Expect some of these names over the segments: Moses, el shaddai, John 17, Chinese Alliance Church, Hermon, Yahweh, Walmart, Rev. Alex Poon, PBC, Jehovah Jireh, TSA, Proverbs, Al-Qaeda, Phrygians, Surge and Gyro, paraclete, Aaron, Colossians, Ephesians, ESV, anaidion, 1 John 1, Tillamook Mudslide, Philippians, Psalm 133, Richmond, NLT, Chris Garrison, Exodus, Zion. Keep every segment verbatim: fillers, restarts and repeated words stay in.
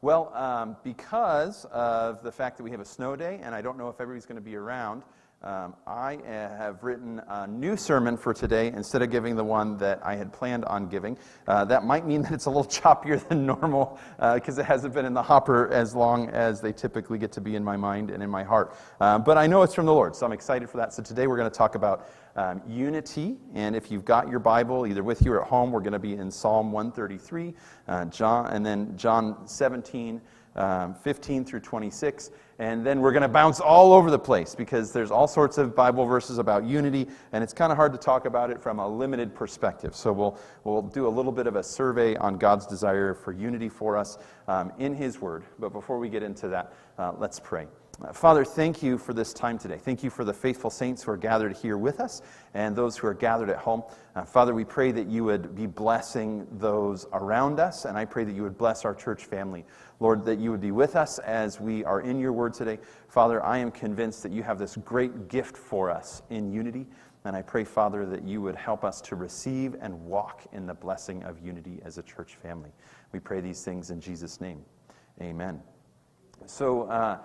Well, um, because of the fact that we have a snow day, and I don't know if everybody's going to be around, um, I have written a new sermon for today instead of giving the one that I had planned on giving. Uh, that might mean that it's a little choppier than normal because uh, it hasn't been in the hopper as long as they typically get to be in my mind and in my heart. Uh, but I know it's from the Lord, so I'm excited for that. So today we're going to talk about Um, unity, and if you've got your Bible either with you or at home, we're going to be in Psalm one thirty-three, uh, John, and then John seventeen, um, fifteen through twenty-six, and then we're going to bounce all over the place because there's all sorts of Bible verses about unity, and it's kind of hard to talk about it from a limited perspective. So we'll we'll do a little bit of a survey on God's desire for unity for us um, in His Word. But before we get into that, uh, let's pray. Father, thank you for this time today. Thank you for the faithful saints who are gathered here with us and those who are gathered at home. Uh, Father, we pray that you would be blessing those around us, and I pray that you would bless our church family. Lord, that you would be with us as we are in your word today. Father, I am convinced that you have this great gift for us in unity, and I pray, Father, that you would help us to receive and walk in the blessing of unity as a church family. We pray these things in Jesus' name. Amen. So, uh,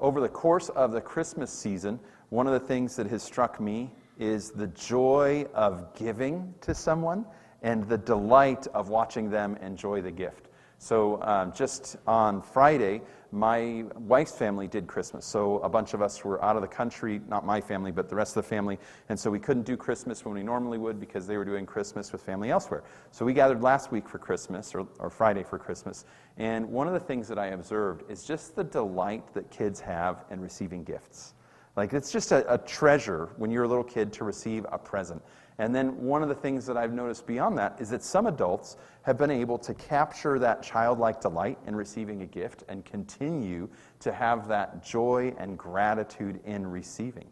Over the course of the Christmas season, one of the things that has struck me is the joy of giving to someone and the delight of watching them enjoy the gift. So um, just on Friday, my wife's family did Christmas. So a bunch of us were out of the country, not my family, but the rest of the family. And so we couldn't do Christmas when we normally would because they were doing Christmas with family elsewhere. So we gathered last week for Christmas, or, or Friday for Christmas. And one of the things that I observed is just the delight that kids have in receiving gifts. Like, it's just a, a treasure when you're a little kid to receive a present. And then one of the things that I've noticed beyond that is that some adults have been able to capture that childlike delight in receiving a gift and continue to have that joy and gratitude in receiving.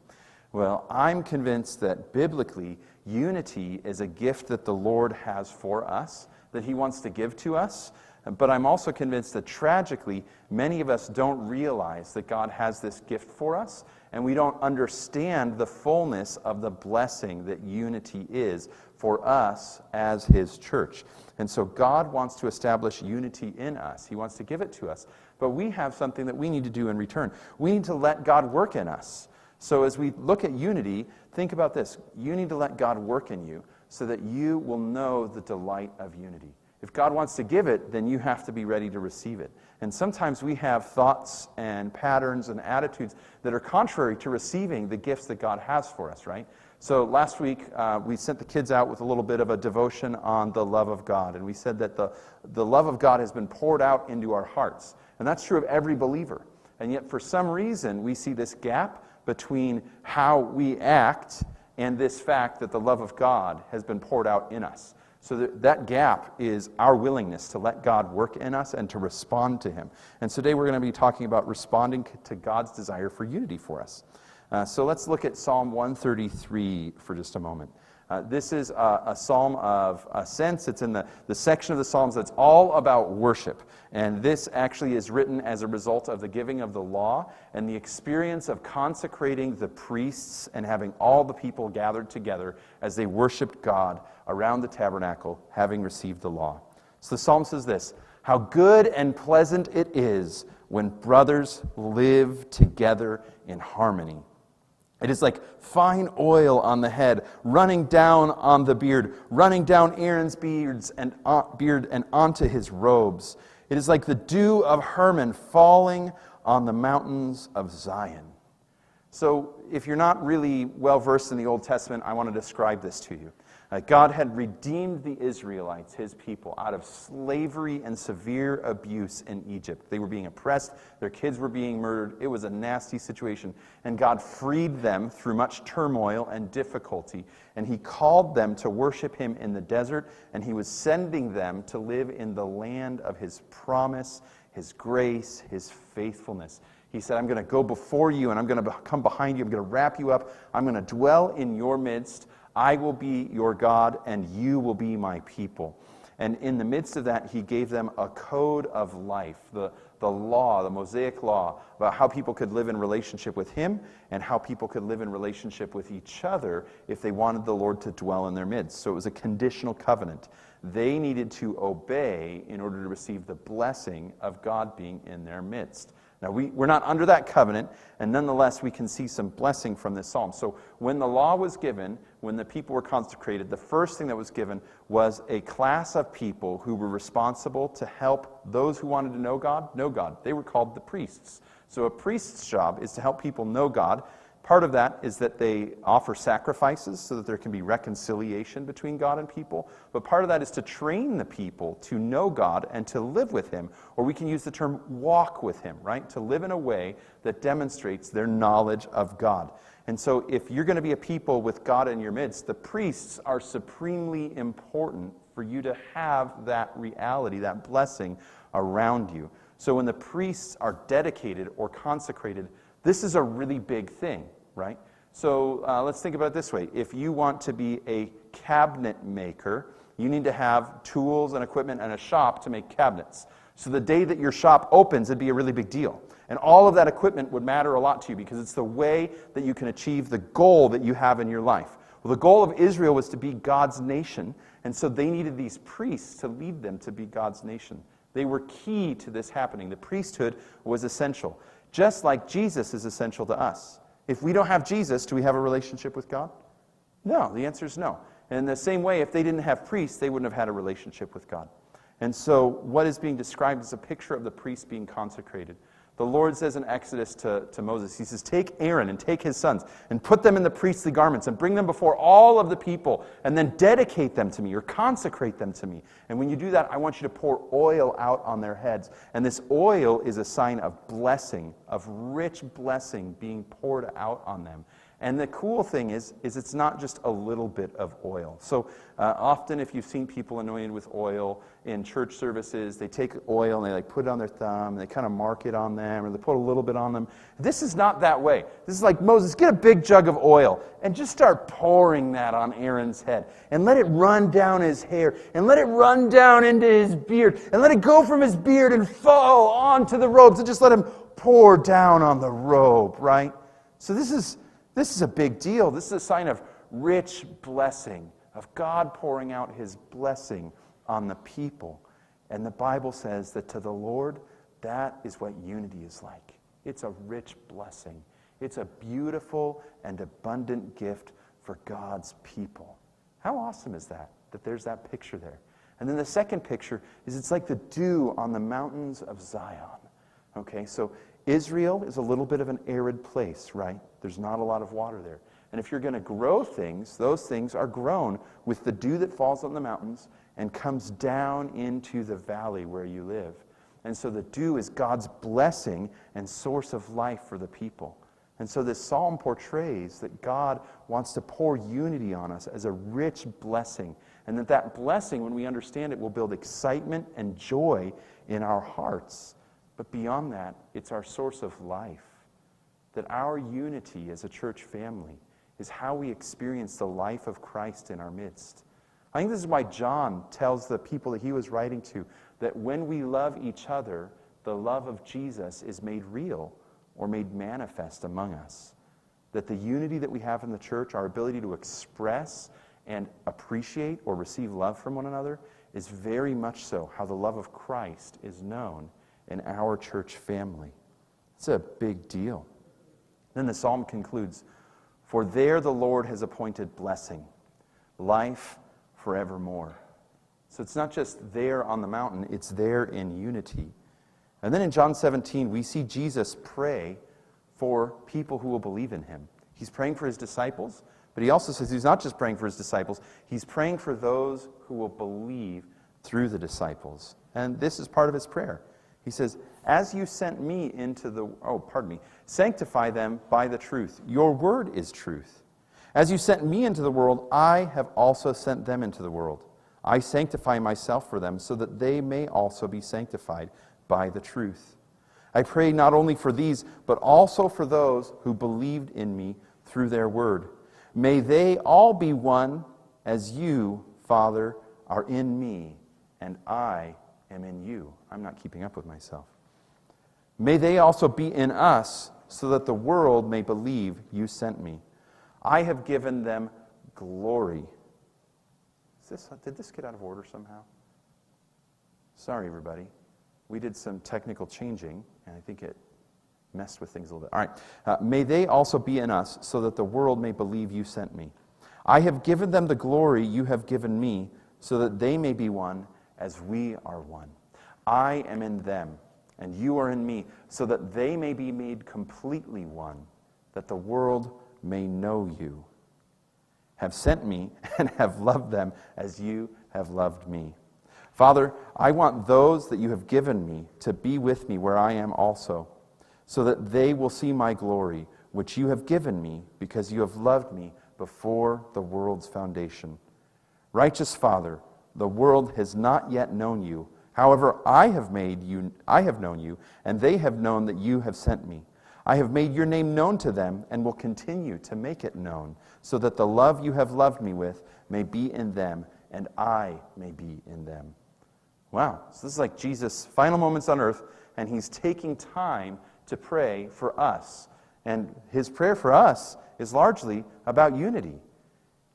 Well, I'm convinced that biblically, unity is a gift that the Lord has for us, that He wants to give to us. But I'm also convinced that tragically, many of us don't realize that God has this gift for us, and we don't understand the fullness of the blessing that unity is for us as His church. And so God wants to establish unity in us. He wants to give it to us. But we have something that we need to do in return. We need to let God work in us. So as we look at unity, think about this. You need to let God work in you so that you will know the delight of unity. If God wants to give it, then you have to be ready to receive it. And sometimes we have thoughts and patterns and attitudes that are contrary to receiving the gifts that God has for us, right? So last week, uh, we sent the kids out with a little bit of a devotion on the love of God. And we said that the, the love of God has been poured out into our hearts. And that's true of every believer. And yet for some reason, we see this gap between how we act and this fact that the love of God has been poured out in us. So that gap is our willingness to let God work in us and to respond to Him. And today we're going to be talking about responding to God's desire for unity for us. Uh, so let's look at Psalm one thirty-three for just a moment. Uh, this is a, a psalm of a sense. It's in the, the section of the Psalms that's all about worship. And this actually is written as a result of the giving of the law and the experience of consecrating the priests and having all the people gathered together as they worshiped God around the tabernacle, having received the law. So the psalm says this: "How good and pleasant it is when brothers live together in harmony. It is like fine oil on the head, running down on the beard, running down Aaron's beards and on, beard and onto his robes. It is like the dew of Hermon falling on the mountains of Zion." So if you're not really well-versed in the Old Testament, I want to describe this to you. Uh, God had redeemed the Israelites, His people, out of slavery and severe abuse in Egypt. They were being oppressed. Their kids were being murdered. It was a nasty situation. And God freed them through much turmoil and difficulty. And He called them to worship Him in the desert. And He was sending them to live in the land of His promise, His grace, His faithfulness. He said, "I'm going to go before you, and I'm going to come behind you. I'm going to wrap you up. I'm going to dwell in your midst. I will be your God, and you will be my people." And in the midst of that, he gave them a code of life, the, the law, the Mosaic law, about how people could live in relationship with him and how people could live in relationship with each other if they wanted the Lord to dwell in their midst. So it was a conditional covenant. They needed to obey in order to receive the blessing of God being in their midst. Now, we, we're not under that covenant, and nonetheless, we can see some blessing from this psalm. So when the law was given, when the people were consecrated, the first thing that was given was a class of people who were responsible to help those who wanted to know God, know God. They were called the priests. So a priest's job is to help people know God. Part of that is that they offer sacrifices so that there can be reconciliation between God and people. But part of that is to train the people to know God and to live with him. Or we can use the term walk with him, right? To live in a way that demonstrates their knowledge of God. And so if you're going to be a people with God in your midst, the priests are supremely important for you to have that reality, that blessing around you. So when the priests are dedicated or consecrated, this is a really big thing, right? So uh, let's think about it this way. If you want to be a cabinet maker, you need to have tools and equipment and a shop to make cabinets. So the day that your shop opens, it'd be a really big deal. And all of that equipment would matter a lot to you because it's the way that you can achieve the goal that you have in your life. Well, the goal of Israel was to be God's nation, and so they needed these priests to lead them to be God's nation. They were key to this happening. The priesthood was essential. Just like Jesus is essential to us. If we don't have Jesus, do we have a relationship with God? No, the answer is no. And in the same way, if they didn't have priests, they wouldn't have had a relationship with God. And so what is being described is a picture of the priest being consecrated. The Lord says in Exodus to, to Moses, he says, take Aaron and take his sons and put them in the priestly garments and bring them before all of the people and then dedicate them to me or consecrate them to me. And when you do that, I want you to pour oil out on their heads. And this oil is a sign of blessing, of rich blessing being poured out on them. And the cool thing is, is it's not just a little bit of oil. So uh, often if you've seen people anointed with oil in church services, they take oil and they like put it on their thumb, and they kind of mark it on them, or they put a little bit on them. This is not that way. This is like, Moses, get a big jug of oil and just start pouring that on Aaron's head and let it run down his hair and let it run down into his beard and let it go from his beard and fall onto the robes and just let him pour down on the robe, right? So this is... This is a big deal. This is a sign of rich blessing, of God pouring out his blessing on the people. And the Bible says that to the Lord, that is what unity is like. It's a rich blessing. It's a beautiful and abundant gift for God's people. How awesome is that, that there's that picture there? And then the second picture is it's like the dew on the mountains of Zion. Okay, so Israel is a little bit of an arid place, right? There's not a lot of water there. And if you're going to grow things, those things are grown with the dew that falls on the mountains and comes down into the valley where you live. And so the dew is God's blessing and source of life for the people. And so this psalm portrays that God wants to pour unity on us as a rich blessing. And that that blessing, when we understand it, will build excitement and joy in our hearts. But beyond that, it's our source of life. That our unity as a church family is how we experience the life of Christ in our midst. I think this is why John tells the people that he was writing to that when we love each other, the love of Jesus is made real or made manifest among us. That the unity that we have in the church, our ability to express and appreciate or receive love from one another, is very much so how the love of Christ is known in our church family. It's a big deal. Then the psalm concludes, for there the Lord has appointed blessing, life forevermore. So it's not just there on the mountain, it's there in unity. And then in John seventeen, we see Jesus pray for people who will believe in him. He's praying for his disciples, but he also says he's not just praying for his disciples, he's praying for those who will believe through the disciples. And this is part of his prayer. He says, as you sent me into the, oh, pardon me, sanctify them by the truth. Your word is truth. As you sent me into the world, I have also sent them into the world. I sanctify myself for them so that they may also be sanctified by the truth. I pray not only for these, but also for those who believed in me through their word. May they all be one as you, Father, are in me and I am in you. I'm not keeping up with myself. May they also be in us, so that the world may believe you sent me. I have given them glory. Is this, did this get out of order somehow? Sorry, everybody. We did some technical changing, and I think it messed with things a little bit. All right. Uh, May they also be in us, so that the world may believe you sent me. I have given them the glory you have given me, so that they may be one as we are one. I am in them, and you are in me, so that they may be made completely one, that the world may know you have sent me and have loved them as you have loved me. Father, I want those that you have given me to be with me where I am also, so that they will see my glory, which you have given me, because you have loved me before the world's foundation. Righteous Father, the world has not yet known you. However, I have made you, I have known you, and they have known that you have sent me. I have made your name known to them and will continue to make it known, so that the love you have loved me with may be in them and I may be in them. Wow, so this is like Jesus' final moments on earth, and he's taking time to pray for us. And his prayer for us is largely about unity.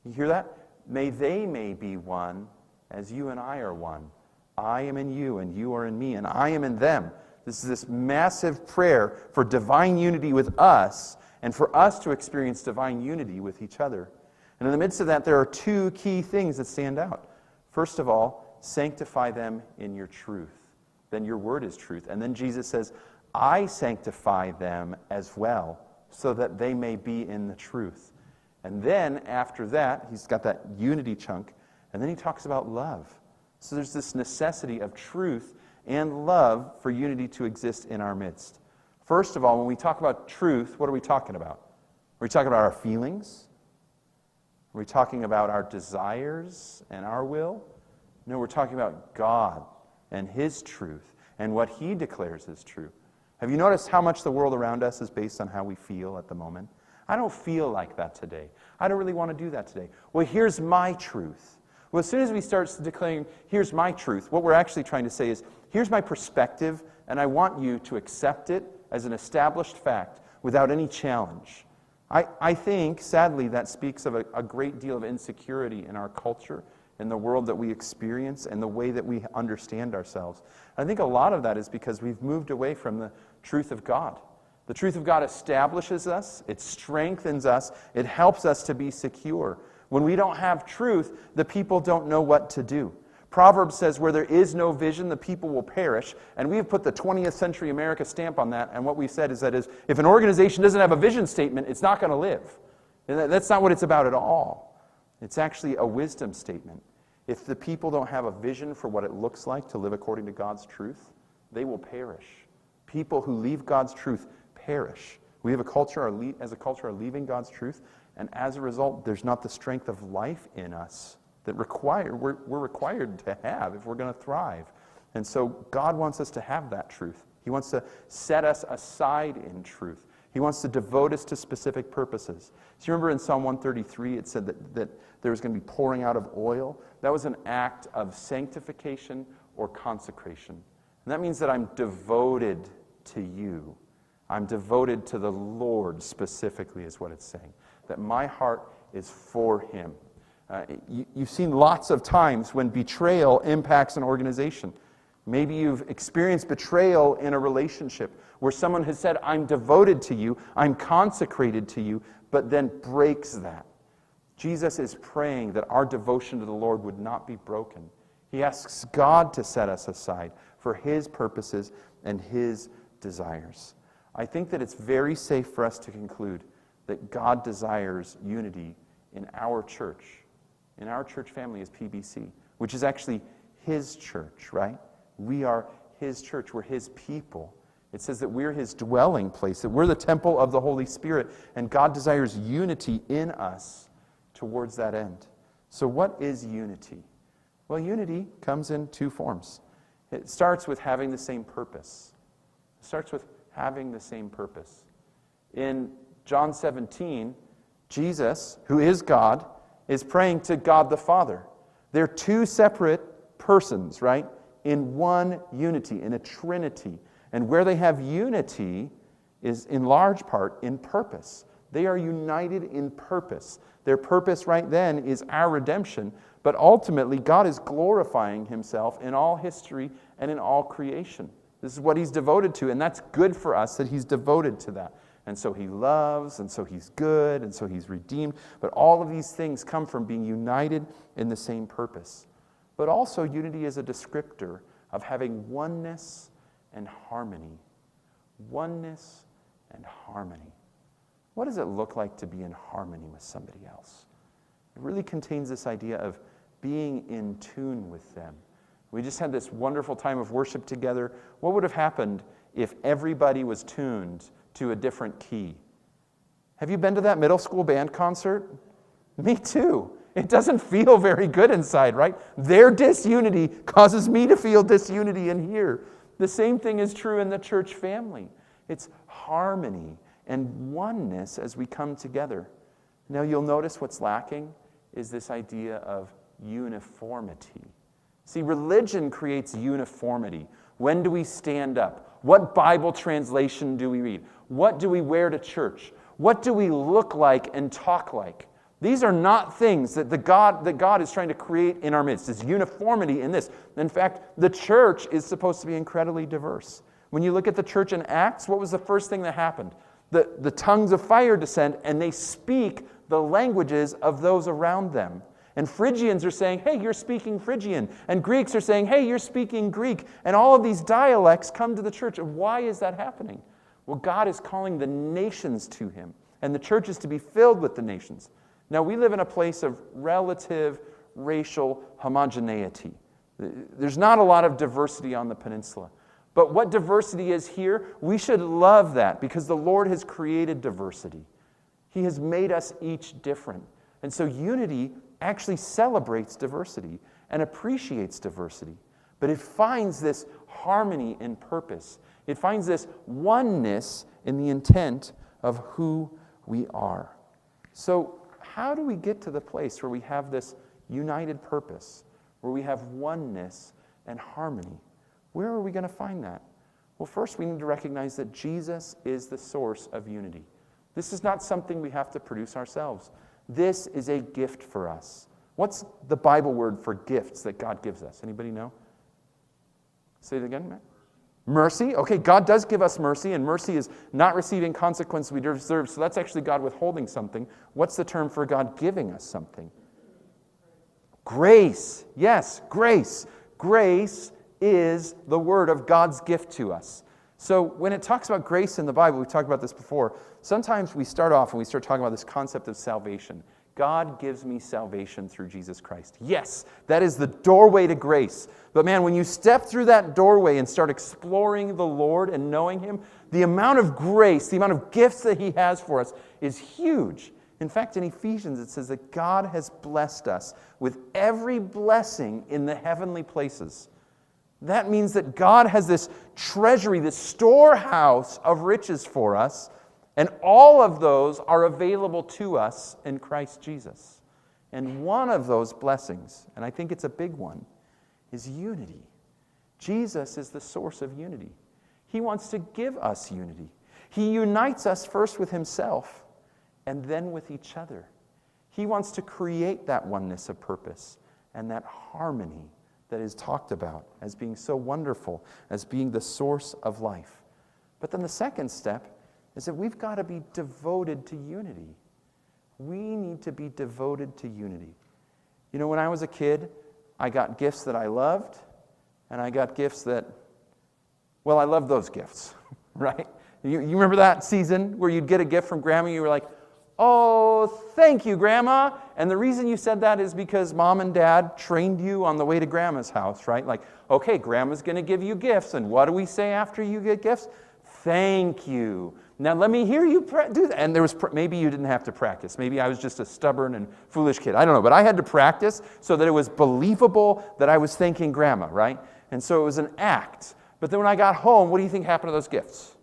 You hear that? May they may be one as you and I are one. I am in you, and you are in me, and I am in them. This is this massive prayer for divine unity with us, and for us to experience divine unity with each other. And in the midst of that, there are two key things that stand out. First of all, sanctify them in your truth. Then your word is truth. And then Jesus says, I sanctify them as well, so that they may be in the truth. And then after that, he's got that unity chunk, and then he talks about love. So there's this necessity of truth and love for unity to exist in our midst. First of all, when we talk about truth, what are we talking about? Are we talking about our feelings? Are we talking about our desires and our will? No, we're talking about God and his truth and what he declares is true. Have you noticed how much the world around us is based on how we feel at the moment? I don't feel like that today. I don't really want to do that today. Well, here's my truth. Well, as soon as we start declaring, here's my truth, what we're actually trying to say is, here's my perspective, and I want you to accept it as an established fact without any challenge. I, I think, sadly, that speaks of a, a great deal of insecurity in our culture, in the world that we experience, and the way that we understand ourselves. I think a lot of that is because we've moved away from the truth of God. The truth of God establishes us, it strengthens us, it helps us to be secure. When we don't have truth, the people don't know what to do. Proverbs says, where there is no vision, the people will perish. And we have put the twentieth century America stamp on that. And what we've said is that is, if an organization doesn't have a vision statement, it's not going to live. And that's not what it's about at all. It's actually a wisdom statement. If the people don't have a vision for what it looks like to live according to God's truth, they will perish. People who leave God's truth perish. We have a culture, as a culture, are leaving God's truth. And as a result, there's not the strength of life in us that require, we're, we're required to have if we're going to thrive. And so God wants us to have that truth. He wants to set us aside in truth. He wants to devote us to specific purposes. So you remember in Psalm one thirty-three, it said that, that there was going to be pouring out of oil. That was an act of sanctification or consecration. And that means that I'm devoted to you. I'm devoted to the Lord specifically is what it's saying. That my heart is for him. Uh, you, you've seen lots of times when betrayal impacts an organization. Maybe you've experienced betrayal in a relationship where someone has said, I'm devoted to you, I'm consecrated to you, but then breaks that. Jesus is praying that our devotion to the Lord would not be broken. He asks God to set us aside for his purposes and his desires. I think that it's very safe for us to conclude that God desires unity in our church, in our church family as P B C, which is actually his church, right? We are his church. We're his people. It says that we're his dwelling place, that we're the temple of the Holy Spirit, and God desires unity in us towards that end. So what is unity? Well, unity comes in two forms. It starts with having the same purpose. It starts with having the same purpose. In John seventeen, Jesus, who is God, is praying to God the Father. They're two separate persons, right? In one unity, in a trinity. And where they have unity is in large part in purpose. They are united in purpose. Their purpose right then is our redemption, but ultimately God is glorifying himself in all history and in all creation. This is what he's devoted to, and that's good for us that he's devoted to that. And so he loves, and so he's good, and so he's redeemed. But all of these things come from being united in the same purpose. But also unity is a descriptor of having oneness and harmony. Oneness and harmony. What does it look like to be in harmony with somebody else? It really contains this idea of being in tune with them. We just had this wonderful time of worship together. What would have happened if everybody was tuned to a different key? Have you been to that middle school band concert? Me too. It doesn't feel very good inside, right? Their disunity causes me to feel disunity in here. The same thing is true in the church family. It's harmony and oneness as we come together. Now you'll notice what's lacking is this idea of uniformity. See, religion creates uniformity. When do we stand up? What Bible translation do we read? What do we wear to church? What do we look like and talk like? These are not things that, the God, that God is trying to create in our midst. There's uniformity in this. In fact, the church is supposed to be incredibly diverse. When you look at the church in Acts, what was the first thing that happened? The, the tongues of fire descend, and they speak the languages of those around them. And Phrygians are saying, hey, you're speaking Phrygian. And Greeks are saying, hey, you're speaking Greek. And all of these dialects come to the church. And why is that happening? Well, God is calling the nations to him. And the church is to be filled with the nations. Now, we live in a place of relative racial homogeneity. There's not a lot of diversity on the peninsula. But what diversity is here, we should love that because the Lord has created diversity. He has made us each different. And so unity actually celebrates diversity and appreciates diversity. But it finds this harmony in purpose. It finds this oneness in the intent of who we are. So how do we get to the place where we have this united purpose, where we have oneness and harmony? Where are we going to find that? Well, first we need to recognize that Jesus is the source of unity. This is not something we have to produce ourselves. This is a gift for us. What's the Bible word for gifts that God gives us? Anybody know? Say it again, Matt. Mercy. Okay, God does give us mercy, and mercy is not receiving consequence we deserve, so that's actually God withholding something. What's the term for God giving us something? Grace. Yes, grace. Grace is the word of God's gift to us. So when it talks about grace in the Bible, we've talked about this before, sometimes we start off and we start talking about this concept of salvation. God gives me salvation through Jesus Christ. Yes, that is the doorway to grace. But man, when you step through that doorway and start exploring the Lord and knowing him, the amount of grace, the amount of gifts that he has for us is huge. In fact, in Ephesians, it says that God has blessed us with every blessing in the heavenly places. That means that God has this treasury, this storehouse of riches for us, and all of those are available to us in Christ Jesus. And one of those blessings, and I think it's a big one, is unity. Jesus is the source of unity. He wants to give us unity. He unites us first with himself and then with each other. He wants to create that oneness of purpose and that harmony that is talked about as being so wonderful, as being the source of life. But then the second step is that we've got to be devoted to unity. We need to be devoted to unity. You know, when I was a kid, I got gifts that I loved, and I got gifts that, well, I loved those gifts, right? You, you remember that season where you'd get a gift from Grandma, and you were like, oh, thank you, Grandma. And the reason you said that is because Mom and Dad trained you on the way to Grandma's house, right? Like, okay, Grandma's going to give you gifts, and what do we say after you get gifts? Thank you. Now let me hear you pra- do that. And there was pr- maybe you didn't have to practice. Maybe I was just a stubborn and foolish kid. I don't know, but I had to practice so that it was believable that I was thanking Grandma, right? And so it was an act. But then when I got home, what do you think happened to those gifts?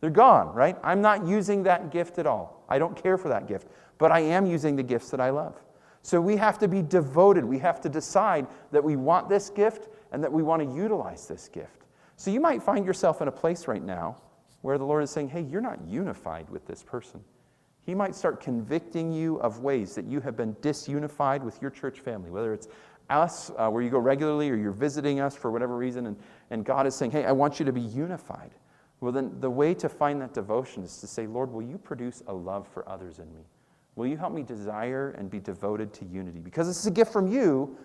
They're gone, right? I'm not using that gift at all. I don't care for that gift, but I am using the gifts that I love. So we have to be devoted. We have to decide that we want this gift and that we want to utilize this gift. So you might find yourself in a place right now where the Lord is saying, hey, you're not unified with this person. He might start convicting you of ways that you have been disunified with your church family, whether it's us, uh, where you go regularly, or you're visiting us for whatever reason, and, and God is saying, hey, I want you to be unified. Well, then the way to find that devotion is to say, Lord, will you produce a love for others in me? Will you help me desire and be devoted to unity? Because this is a gift from you,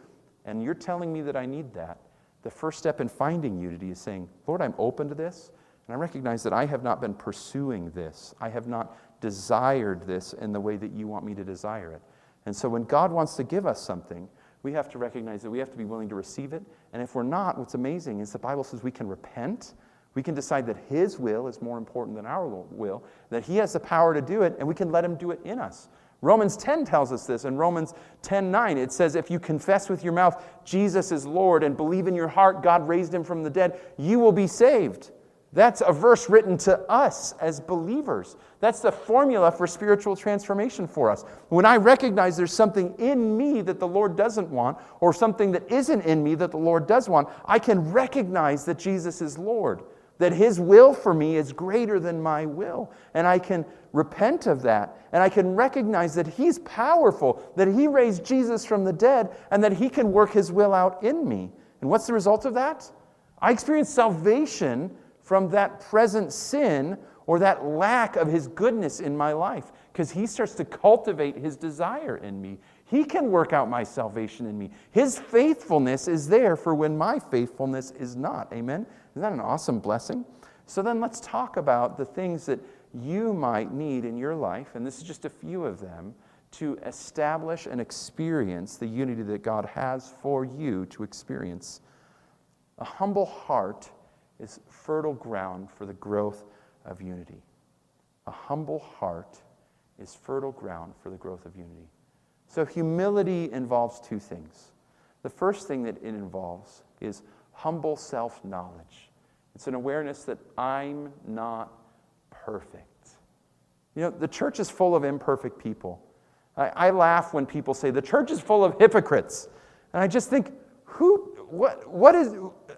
and you're telling me that I need that. The first step in finding unity is saying, Lord, I'm open to this, and I recognize that I have not been pursuing this. I have not desired this in the way that you want me to desire it. And so when God wants to give us something, we have to recognize that we have to be willing to receive it. And if we're not, what's amazing is the Bible says we can repent. We can decide that his will is more important than our will, that he has the power to do it, and we can let him do it in us. Romans ten tells us this. In Romans ten nine, it says, if you confess with your mouth Jesus is Lord and believe in your heart God raised him from the dead, you will be saved. That's a verse written to us as believers. That's the formula for spiritual transformation for us. When I recognize there's something in me that the Lord doesn't want, or something that isn't in me that the Lord does want, I can recognize that Jesus is Lord, that his will for me is greater than my will. And I can repent of that. And I can recognize that he's powerful, that he raised Jesus from the dead, and that he can work his will out in me. And what's the result of that? I experience salvation from that present sin or that lack of his goodness in my life, because he starts to cultivate his desire in me. He can work out my salvation in me. His faithfulness is there for when my faithfulness is not. Amen? Isn't that an awesome blessing? So then let's talk about the things that you might need in your life, and this is just a few of them, to establish and experience the unity that God has for you to experience. A humble heart is fertile ground for the growth of unity. A humble heart is fertile ground for the growth of unity. So humility involves two things. The first thing that it involves is humble self-knowledge. It's an awareness that I'm not perfect. You know, the church is full of imperfect people. I, I laugh when people say, the church is full of hypocrites. And I just think, who, what, what is,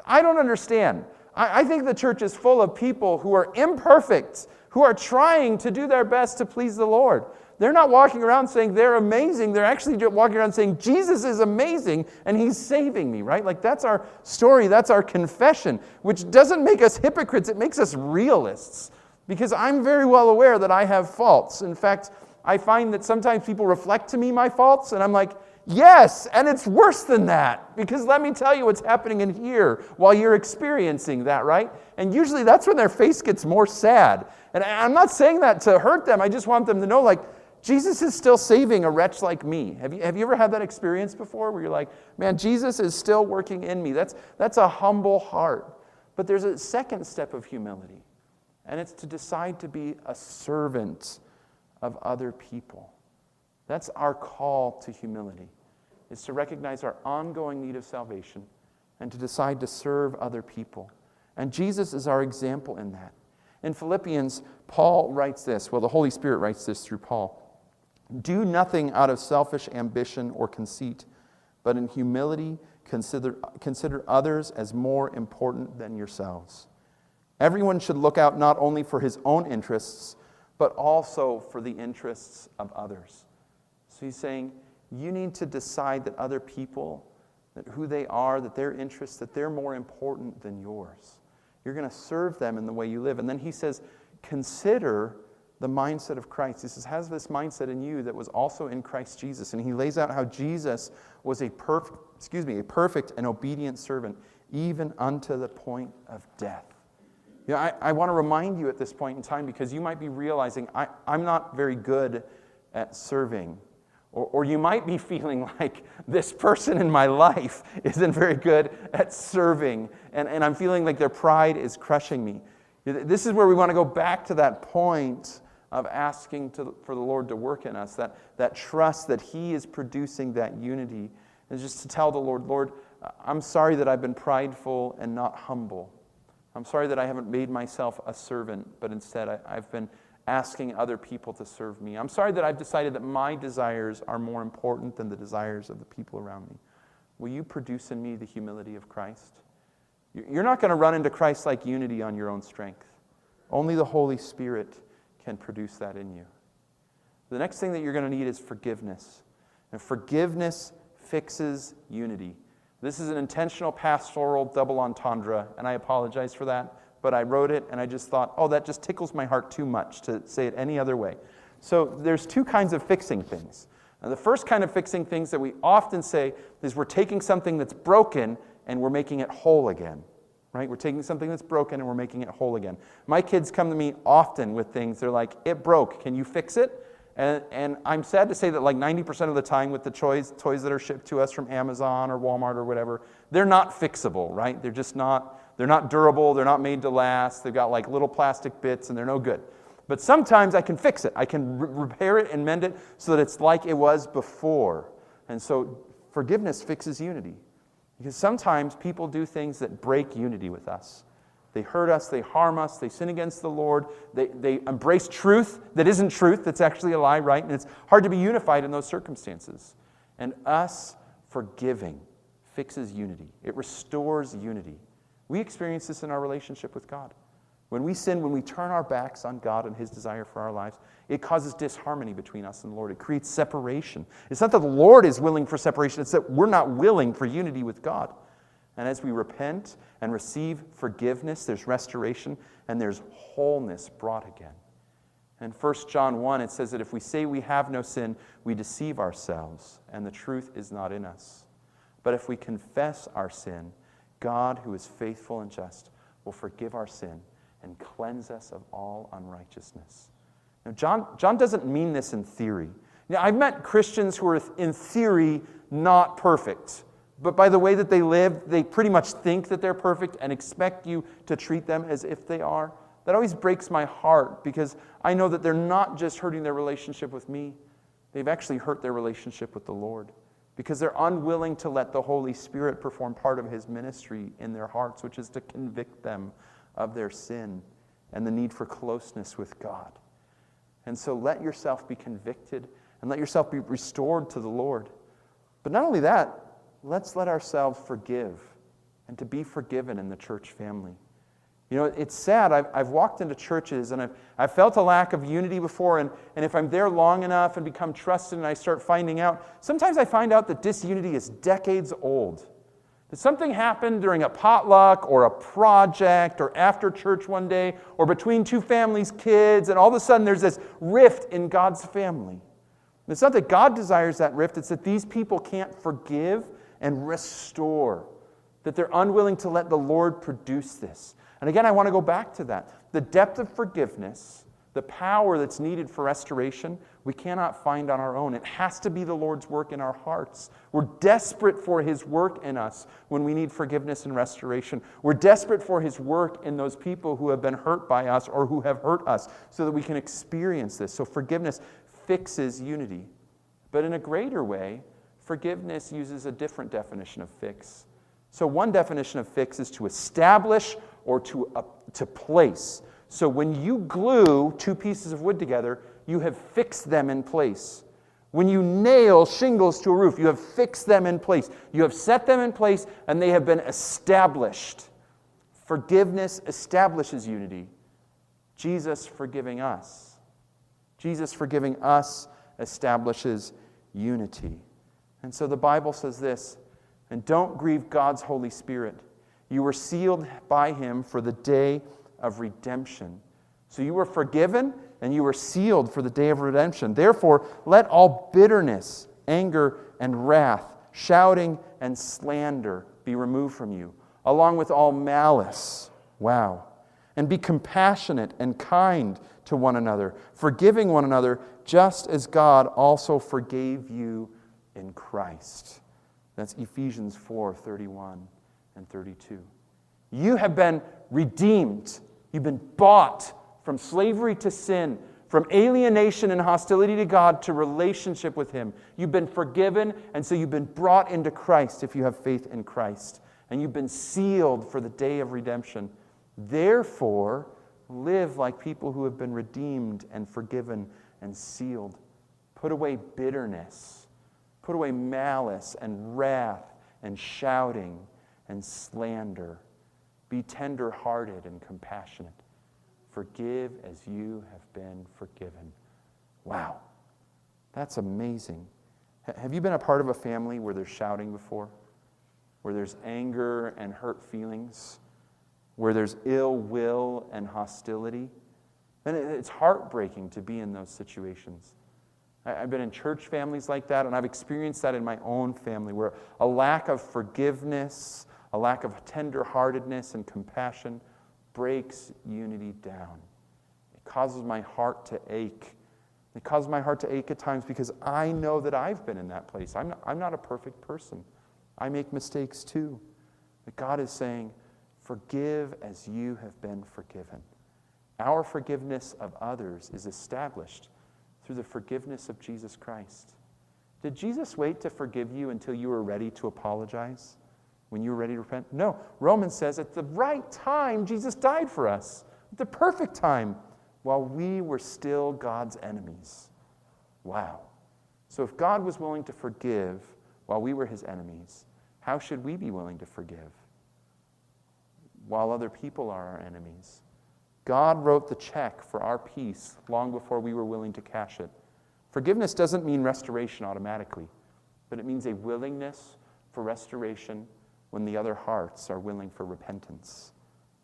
I don't understand. I think the church is full of people who are imperfect, who are trying to do their best to please the Lord. They're not walking around saying they're amazing. They're actually walking around saying Jesus is amazing and he's saving me, right? Like that's our story. That's our confession, which doesn't make us hypocrites. It makes us realists, because I'm very well aware that I have faults. In fact, I find that sometimes people reflect to me my faults and I'm like, yes, and it's worse than that, because let me tell you what's happening in here while you're experiencing that, right? And usually that's when their face gets more sad. And I'm not saying that to hurt them. I just want them to know, like, Jesus is still saving a wretch like me. Have you, have you ever had that experience before where you're like, man, Jesus is still working in me? That's, that's a humble heart. But there's a second step of humility, and it's to decide to be a servant of other people. That's our call to humility, is to recognize our ongoing need of salvation and to decide to serve other people. And Jesus is our example in that. In Philippians, Paul writes this. Well, the Holy Spirit writes this through Paul. Do nothing out of selfish ambition or conceit, but in humility consider, consider others as more important than yourselves. Everyone should look out not only for his own interests, but also for the interests of others. So he's saying, you need to decide that other people, that who they are, that their interests, that they're more important than yours. You're going to serve them in the way you live. And then he says, consider the mindset of Christ. He says, has this mindset in you that was also in Christ Jesus. And he lays out how Jesus was a perfect, excuse me, a perfect and obedient servant, even unto the point of death. You know, I, I want to remind you at this point in time, because you might be realizing, I, I'm not very good at serving. Or, or you might be feeling like this person in my life isn't very good at serving, and, and I'm feeling like their pride is crushing me. This is where we want to go back to that point of asking to, for the Lord to work in us, that, that trust that he is producing that unity, and just to tell the Lord, Lord, I'm sorry that I've been prideful and not humble. I'm sorry that I haven't made myself a servant, but instead I, I've been asking other people to serve me. I'm sorry that I've decided that my desires are more important than the desires of the people around me. Will you produce in me the humility of Christ? You're not going to run into Christ-like unity on your own strength. Only the Holy Spirit can produce that in you. The next thing that you're going to need is forgiveness. And forgiveness fixes unity. This is an intentional pastoral double entendre, and I apologize for that, but I wrote it and I just thought, oh, that just tickles my heart too much to say it any other way. So there's two kinds of fixing things. Now, the first kind of fixing things that we often say is we're taking something that's broken and we're making it whole again, right? We're taking something that's broken and we're making it whole again. My kids come to me often with things. They're like, it broke, can you fix it? And, and I'm sad to say that like ninety percent of the time with the toys, toys that are shipped to us from Amazon or Walmart or whatever, they're not fixable, right? They're just not, they're not durable, they're not made to last, they've got like little plastic bits and they're no good. But sometimes I can fix it. I can re- repair it and mend it so that it's like it was before. And so forgiveness fixes unity. Because sometimes people do things that break unity with us. They hurt us, they harm us, they sin against the Lord, they, they embrace truth that isn't truth, that's actually a lie, right? And it's hard to be unified in those circumstances. And us forgiving fixes unity. It restores unity. We experience this in our relationship with God. When we sin, when we turn our backs on God and His desire for our lives, it causes disharmony between us and the Lord. It creates separation. It's not that the Lord is willing for separation, it's that we're not willing for unity with God. And as we repent and receive forgiveness, there's restoration and there's wholeness brought again. And First John one, it says that if we say we have no sin, we deceive ourselves and the truth is not in us. But if we confess our sin, God, who is faithful and just, will forgive our sin and cleanse us of all unrighteousness. Now, John, John doesn't mean this in theory. Now, I've met Christians who are in theory not perfect, but by the way that they live, they pretty much think that they're perfect and expect you to treat them as if they are. That always breaks my heart because I know that they're not just hurting their relationship with me. They've actually hurt their relationship with the Lord because they're unwilling to let the Holy Spirit perform part of His ministry in their hearts, which is to convict them of their sin and the need for closeness with God. And so let yourself be convicted and let yourself be restored to the Lord. But not only that, let's let ourselves forgive and to be forgiven in the church family. You know, it's sad. I've, I've walked into churches and I've, I've felt a lack of unity before. And, and if I'm there long enough and become trusted and I start finding out, sometimes I find out that disunity is decades old. That something happened during a potluck or a project or after church one day or between two families' kids. And all of a sudden there's this rift in God's family. And it's not that God desires that rift. It's that these people can't forgive and restore, that they're unwilling to let the Lord produce this. And again, I want to go back to that. The depth of forgiveness, the power that's needed for restoration, we cannot find on our own. It has to be the Lord's work in our hearts. We're desperate for His work in us when we need forgiveness and restoration. We're desperate for His work in those people who have been hurt by us or who have hurt us so that we can experience this. So forgiveness fixes unity. But in a greater way, forgiveness uses a different definition of fix. So one definition of fix is to establish or to, uh, to place. So when you glue two pieces of wood together, you have fixed them in place. When you nail shingles to a roof, you have fixed them in place. You have set them in place and they have been established. Forgiveness establishes unity. Jesus forgiving us. Jesus forgiving us establishes unity. And so the Bible says this, and don't grieve God's Holy Spirit. You were sealed by Him for the day of redemption. So you were forgiven and you were sealed for the day of redemption. Therefore, let all bitterness, anger, and wrath, shouting and slander be removed from you, along with all malice. Wow. And be compassionate and kind to one another, forgiving one another, just as God also forgave you in Christ. That's Ephesians four, thirty-one and thirty-two. You have been redeemed. You've been bought from slavery to sin, from alienation and hostility to God to relationship with Him. You've been forgiven, and so you've been brought into Christ if you have faith in Christ. And you've been sealed for the day of redemption. Therefore, Live like people who have been redeemed and forgiven and sealed. Put away bitterness. Put away malice and wrath and shouting and slander. Be tender-hearted and compassionate. Forgive as you have been forgiven. Wow, that's amazing. Have you been a part of a family where there's shouting before? Where there's anger and hurt feelings? Where there's ill will and hostility? And it's heartbreaking to be in those situations. I've been in church families like that, and I've experienced that in my own family, where a lack of forgiveness, a lack of tender-heartedness and compassion breaks unity down. It causes my heart to ache. It causes my heart to ache at times because I know that I've been in that place. I'm not, I'm not a perfect person. I make mistakes too. But God is saying, forgive as you have been forgiven. Our forgiveness of others is established through the forgiveness of Jesus Christ. Did Jesus wait to forgive you until you were ready to apologize? When you were ready to repent? No. Romans says at the right time, Jesus died for us. At the perfect time, while we were still God's enemies. Wow. So if God was willing to forgive while we were his enemies, how should we be willing to forgive while other people are our enemies? God wrote the check for our peace long before we were willing to cash it. Forgiveness doesn't mean restoration automatically, but it means a willingness for restoration when the other hearts are willing for repentance,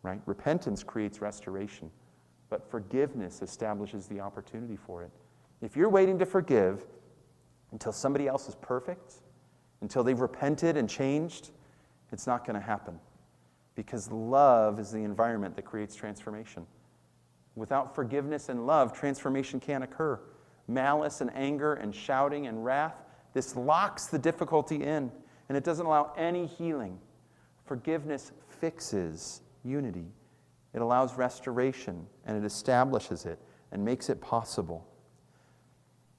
right? Repentance creates restoration, but forgiveness establishes the opportunity for it. If you're waiting to forgive until somebody else is perfect, until they've repented and changed, it's not going to happen. Because love is the environment that creates transformation. Without forgiveness and love, transformation can't occur. Malice and anger and shouting and wrath, this locks the difficulty in, and it doesn't allow any healing. Forgiveness fixes unity. It allows restoration, and it establishes it and makes it possible.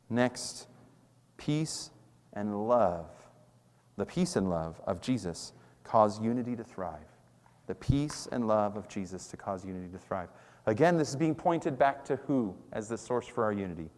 Next, peace and love. The peace and love of Jesus cause unity to thrive. The peace and love of Jesus to cause unity to thrive. Again, this is being pointed back to who as the source for our unity?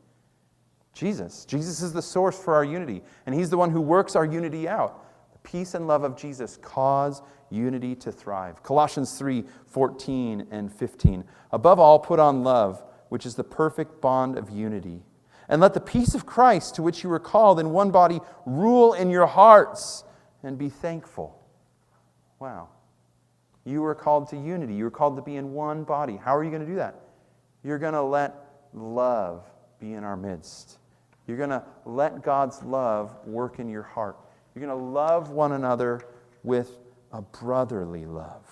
Jesus. Jesus is the source for our unity, and he's the one who works our unity out. The peace and love of Jesus cause unity to thrive. Colossians three, fourteen and fifteen. Above all, put on love, which is the perfect bond of unity. And let the peace of Christ, to which you were called in one body, rule in your hearts, and be thankful. Wow. You were called to unity. You were called to be in one body. How are you going to do that? You're going to let love be in our midst. You're going to let God's love work in your heart. You're going to love one another with a brotherly love,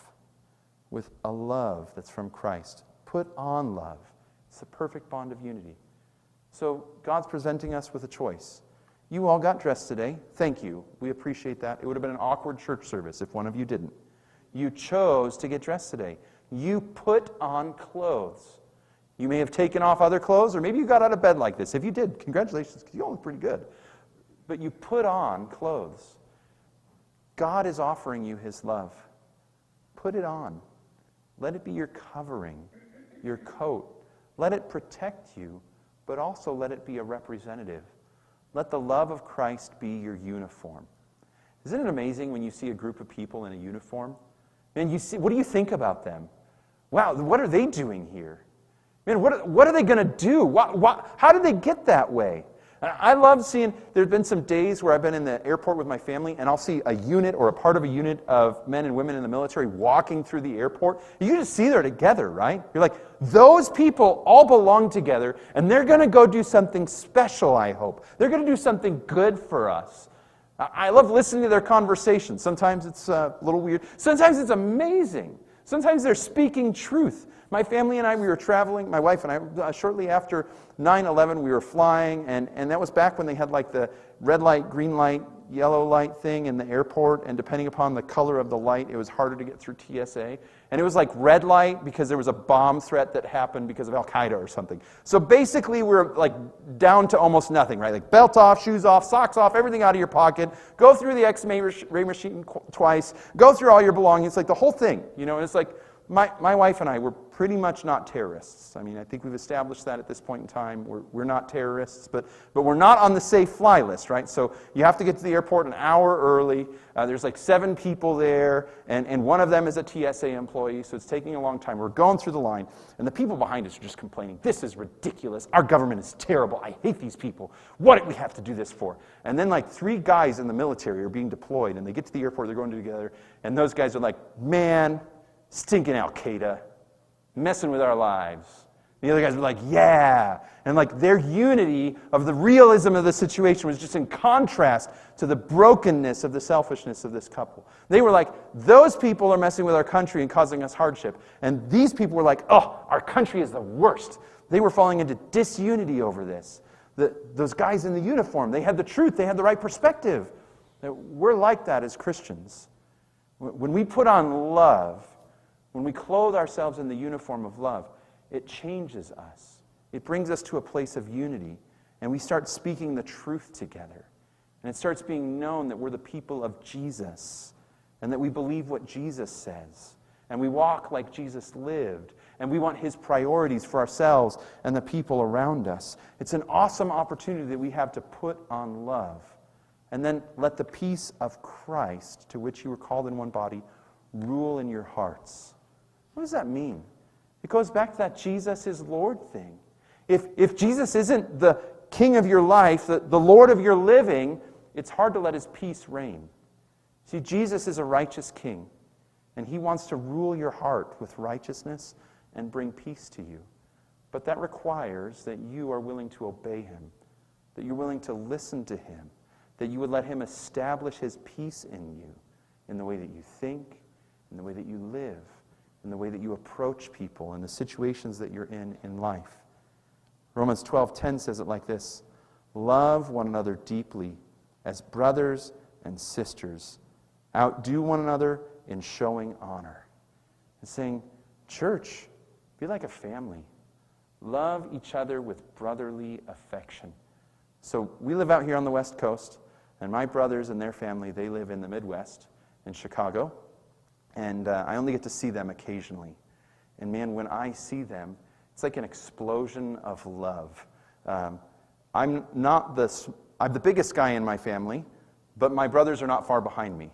with a love that's from Christ. Put on love. It's the perfect bond of unity. So God's presenting us with a choice. You all got dressed today. Thank you. We appreciate that. It would have been an awkward church service if one of you didn't. You chose to get dressed today. You put on clothes. You may have taken off other clothes, or maybe you got out of bed like this. If you did, congratulations, because you all look pretty good. But you put on clothes. God is offering you his love. Put it on. Let it be your covering, your coat. Let it protect you, but also let it be a representative. Let the love of Christ be your uniform. Isn't it amazing when you see a group of people in a uniform? And you see, what do you think about them? Wow, what are they doing here? Man, what are, what are they going to do? Why, why, how did they get that way? And I love seeing, there have been some days where I've been in the airport with my family, and I'll see a unit or a part of a unit of men and women in the military walking through the airport. You just see they're together, right? You're like, those people all belong together, and they're going to go do something special, I hope. They're going to do something good for us. I love listening to their conversations. Sometimes it's a little weird. Sometimes it's amazing. Sometimes they're speaking truth. My family and I, we were traveling, my wife and I, uh, shortly after nine eleven, we were flying, and, and that was back when they had like the red light, green light, yellow light thing in the airport, and depending upon the color of the light, it was harder to get through T S A. And it was like red light because there was a bomb threat that happened because of Al-Qaeda or something. So basically we're like down to almost nothing, right? Like belt off, shoes off, socks off, everything out of your pocket, go through the X-ray machine twice, go through all your belongings, like the whole thing, you know, and it's like my, my wife and I, we're pretty much not terrorists. I mean, I think we've established that at this point in time. We're, we're not terrorists, but, but we're not on the safe fly list, right? So you have to get to the airport an hour early. Uh, there's like seven people there, and, and one of them is a T S A employee, so it's taking a long time. We're going through the line, and the people behind us are just complaining, this is ridiculous. Our government is terrible. I hate these people. What did we have to do this for? And then like three guys in the military are being deployed, and they get to the airport, they're going together, and those guys are like, man, stinking Al-Qaeda, messing with our lives. And the other guys were like, yeah. And like their unity of the realism of the situation was just in contrast to the brokenness of the selfishness of this couple. They were like, those people are messing with our country and causing us hardship. And these people were like, oh, our country is the worst. They were falling into disunity over this. The, those guys in the uniform, they had the truth. They had the right perspective. We're like that as Christians. When we put on love, when we clothe ourselves in the uniform of love, it changes us. It brings us to a place of unity, and we start speaking the truth together. And it starts being known that we're the people of Jesus, and that we believe what Jesus says, and we walk like Jesus lived, and we want his priorities for ourselves and the people around us. It's an awesome opportunity that we have to put on love, and then let the peace of Christ, to which you were called in one body, rule in your hearts. What does that mean? It goes back to that Jesus is Lord thing. If, if Jesus isn't the king of your life, the, the Lord of your living, it's hard to let his peace reign. See, Jesus is a righteous king, and he wants to rule your heart with righteousness and bring peace to you. But that requires that you are willing to obey him, that you're willing to listen to him, that you would let him establish his peace in you, in the way that you think, in the way that you live, in the way that you approach people, in the situations that you're in in life. Romans twelve ten says it like this, love one another deeply as brothers and sisters. Outdo one another in showing honor. And saying, church, be like a family. Love each other with brotherly affection. So we live out here on the West Coast, and my brothers and their family, they live in the Midwest, in Chicago. And uh, I only get to see them occasionally. And man, when I see them, it's like an explosion of love. Um, I'm not the, I'm the biggest guy in my family, but my brothers are not far behind me.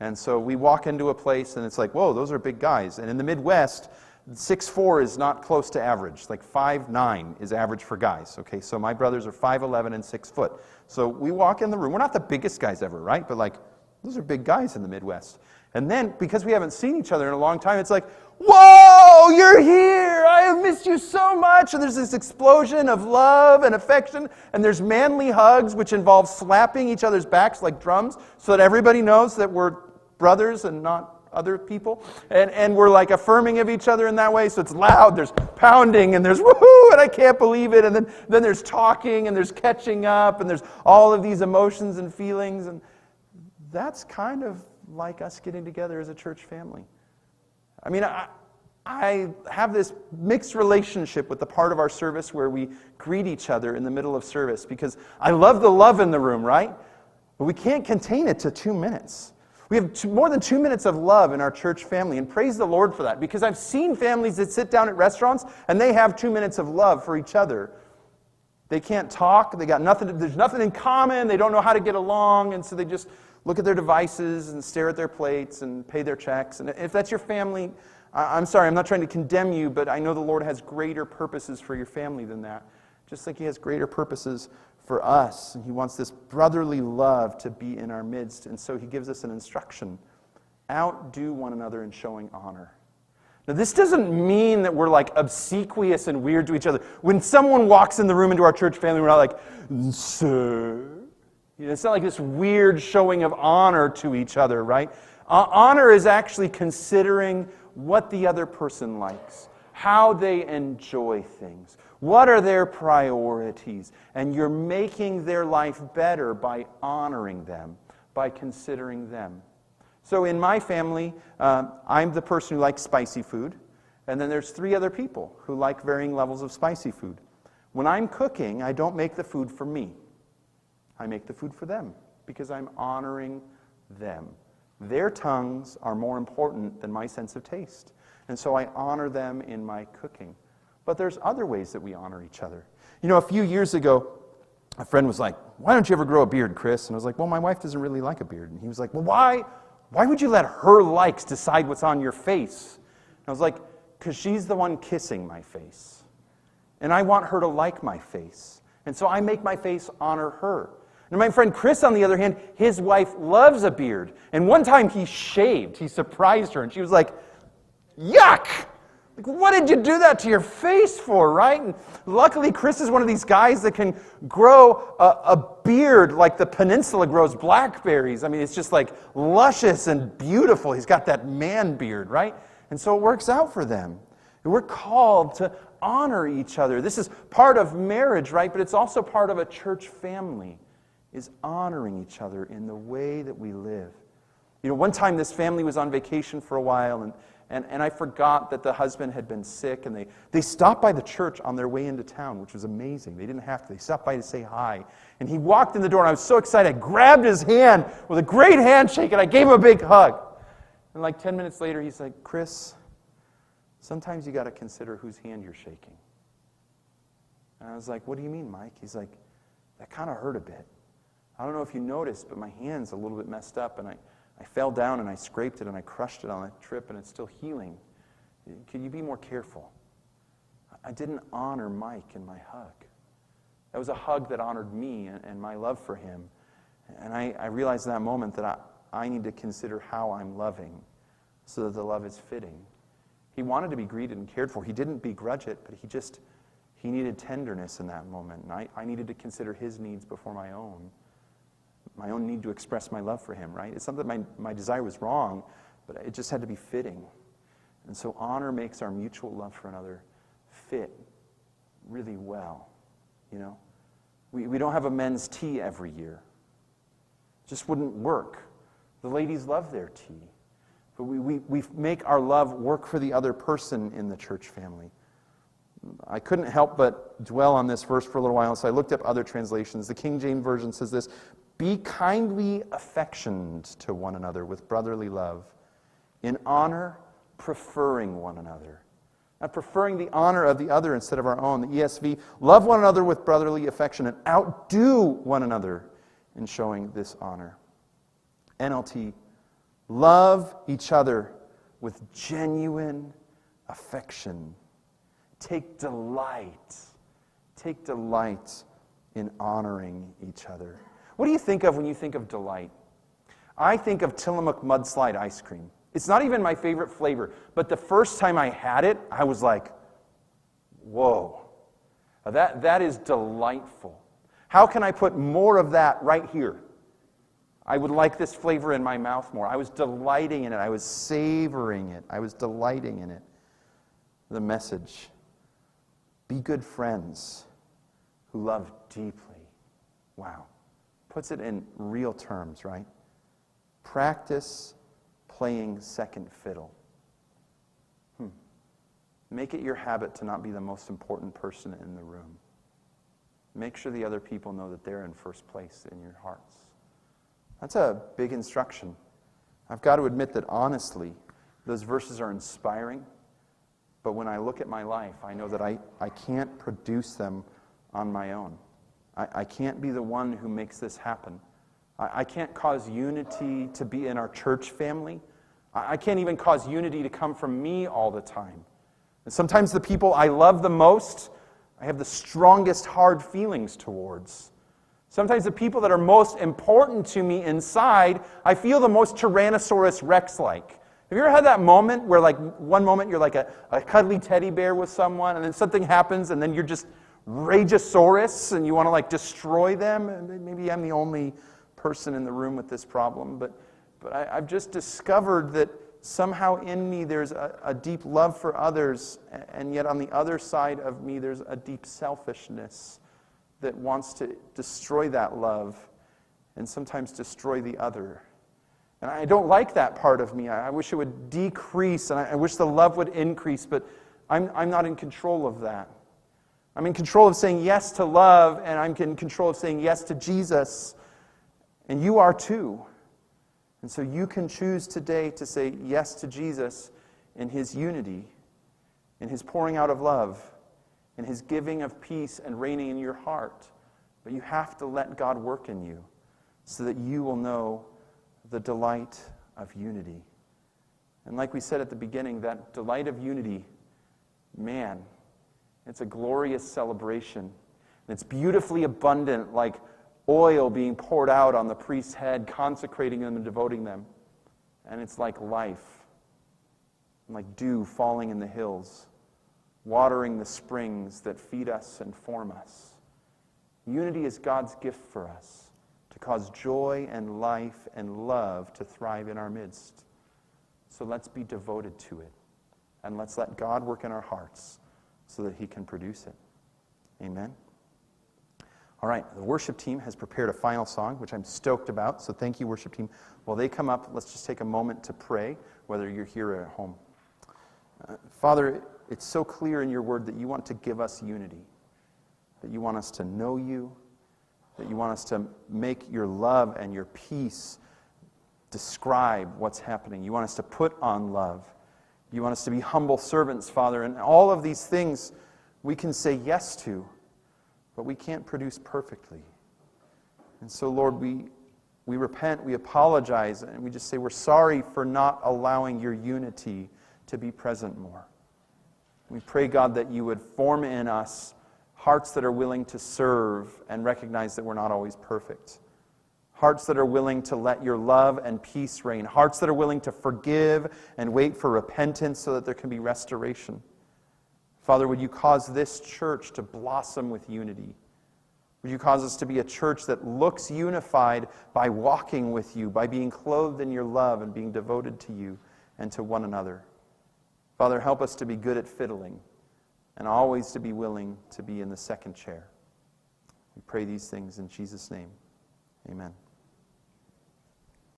And so we walk into a place and it's like, whoa, those are big guys. And in the Midwest, six foot four is not close to average. Like five nine is average for guys, okay? So my brothers are five eleven and six foot. So we walk in the room. We're not the biggest guys ever, right? But like, those are big guys in the Midwest. And then, because we haven't seen each other in a long time, it's like, whoa, you're here! I have missed you so much! And there's this explosion of love and affection, and there's manly hugs, which involve slapping each other's backs like drums, so that everybody knows that we're brothers and not other people. And, and we're like affirming of each other in that way, so it's loud, there's pounding, and there's woohoo, and I can't believe it, and then, then there's talking, and there's catching up, and there's all of these emotions and feelings, and that's kind of like us getting together as a church family. I mean, I, I have this mixed relationship with the part of our service where we greet each other in the middle of service because I love the love in the room, right? But we can't contain it to two minutes. We have two, more than two minutes of love in our church family, and praise the Lord for that, because I've seen families that sit down at restaurants and they have two minutes of love for each other. They can't talk, they got nothing, to, there's nothing in common, they don't know how to get along, and so they just look at their devices and stare at their plates and pay their checks. And if that's your family, I'm sorry, I'm not trying to condemn you, but I know the Lord has greater purposes for your family than that. Just like he has greater purposes for us. And he wants this brotherly love to be in our midst. And so he gives us an instruction. Outdo one another in showing honor. Now, this doesn't mean that we're like obsequious and weird to each other. When someone walks in the room into our church family, we're not like, sir. You know, it's not like this weird showing of honor to each other, right? Uh, honor is actually considering what the other person likes, how they enjoy things, what are their priorities, and you're making their life better by honoring them, by considering them. So in my family, uh, I'm the person who likes spicy food, and then there's three other people who like varying levels of spicy food. When I'm cooking, I don't make the food for me. I make the food for them because I'm honoring them. Their tongues are more important than my sense of taste. And so I honor them in my cooking. But there's other ways that we honor each other. You know, a few years ago, a friend was like, why don't you ever grow a beard, Chris? And I was like, well, my wife doesn't really like a beard. And he was like, well, why, why would you let her likes decide what's on your face? And I was like, because she's the one kissing my face. And I want her to like my face. And so I make my face honor her. And my friend Chris, on the other hand, his wife loves a beard. And one time he shaved. He surprised her. And she was like, yuck! Like, what did you do that to your face for, right? And luckily, Chris is one of these guys that can grow a, a beard like the peninsula grows blackberries. I mean, it's just like luscious and beautiful. He's got that man beard, right? And so it works out for them. And we're called to honor each other. This is part of marriage, right? But it's also part of a church family, is honoring each other in the way that we live. You know, one time this family was on vacation for a while, and And, and I forgot that the husband had been sick, and they, they stopped by the church on their way into town, which was amazing. They didn't have to. They stopped by to say hi. And he walked in the door, and I was so excited. I grabbed his hand with a great handshake, and I gave him a big hug. And like ten minutes later, he's like, Chris, sometimes you got to consider whose hand you're shaking. And I was like, what do you mean, Mike? He's like, that kind of hurt a bit. I don't know if you noticed, but my hand's a little bit messed up, and I... I fell down and I scraped it and I crushed it on a trip and it's still healing. Could you be more careful? I didn't honor Mike in my hug. That was a hug that honored me and my love for him. And I, I realized in that moment that I, I need to consider how I'm loving so that the love is fitting. He wanted to be greeted and cared for. He didn't begrudge it, but he just, he needed tenderness in that moment. And I, I needed to consider his needs before my own. My own need to express my love for him, right? It's not that my, my desire was wrong, but it just had to be fitting. And so honor makes our mutual love for another fit really well, you know? We, we don't have a men's tea every year. It just wouldn't work. The ladies love their tea. But we, we, we make our love work for the other person in the church family. I couldn't help but dwell on this verse for a little while, so I looked up other translations. The King James Version says this, be kindly affectioned to one another with brotherly love, in honor preferring one another. Not preferring the honor of the other instead of our own. The E S V, love one another with brotherly affection and outdo one another in showing this honor. N L T, love each other with genuine affection. Take delight, take delight in honoring each other. What do you think of when you think of delight? I think of Tillamook Mudslide ice cream. It's not even my favorite flavor, but the first time I had it, I was like, whoa, that, that is delightful. How can I put more of that right here? I would like this flavor in my mouth more. I was delighting in it. I was savoring it. I was delighting in it. The message, be good friends who love deeply. Wow. Puts it in real terms, right? Practice playing second fiddle. Hmm. Make it your habit to not be the most important person in the room. Make sure the other people know that they're in first place in your hearts. That's a big instruction. I've got to admit that honestly, those verses are inspiring, but when I look at my life, I know that I, I can't produce them on my own. I can't be the one who makes this happen. I can't cause unity to be in our church family. I can't even cause unity to come from me all the time. And sometimes the people I love the most, I have the strongest hard feelings towards. Sometimes the people that are most important to me inside, I feel the most Tyrannosaurus Rex-like. Have you ever had that moment where like one moment you're like a, a cuddly teddy bear with someone, and then something happens, and then you're just Rageosaurus, and you want to like destroy them? And maybe I'm the only person in the room with this problem, but, but I, I've just discovered that somehow in me there's a, a deep love for others, and yet on the other side of me there's a deep selfishness that wants to destroy that love and sometimes destroy the other. And I don't like that part of me. I, I wish it would decrease, and I, I wish the love would increase, but I'm, I'm not in control of that. I'm in control of saying yes to love, and I'm in control of saying yes to Jesus, and you are too. And so you can choose today to say yes to Jesus in his unity, in his pouring out of love, in his giving of peace and reigning in your heart. But you have to let God work in you so that you will know the delight of unity. And like we said at the beginning, that delight of unity, man, it's a glorious celebration. And it's beautifully abundant, like oil being poured out on the priest's head, consecrating them and devoting them. And it's like life, like dew falling in the hills, watering the springs that feed us and form us. Unity is God's gift for us to cause joy and life and love to thrive in our midst. So let's be devoted to it, and let's let God work in our hearts so that he can produce it. Amen. All right, the worship team has prepared a final song, which I'm stoked about, so thank you, worship team. While they come up, let's just take a moment to pray, whether you're here or at home. Uh, Father, it's so clear in your word that you want to give us unity, that you want us to know you, that you want us to make your love and your peace describe what's happening. You want us to put on love. You want us to be humble servants, Father, and all of these things we can say yes to, but we can't produce perfectly. And so, Lord, we, we repent, we apologize, and we just say we're sorry for not allowing your unity to be present more. We pray, God, that you would form in us hearts that are willing to serve and recognize that we're not always perfect. Hearts that are willing to let your love and peace reign. Hearts that are willing to forgive and wait for repentance so that there can be restoration. Father, would you cause this church to blossom with unity? Would you cause us to be a church that looks unified by walking with you, by being clothed in your love and being devoted to you and to one another? Father, help us to be good at fiddling and always to be willing to be in the second chair. We pray these things in Jesus' name. Amen.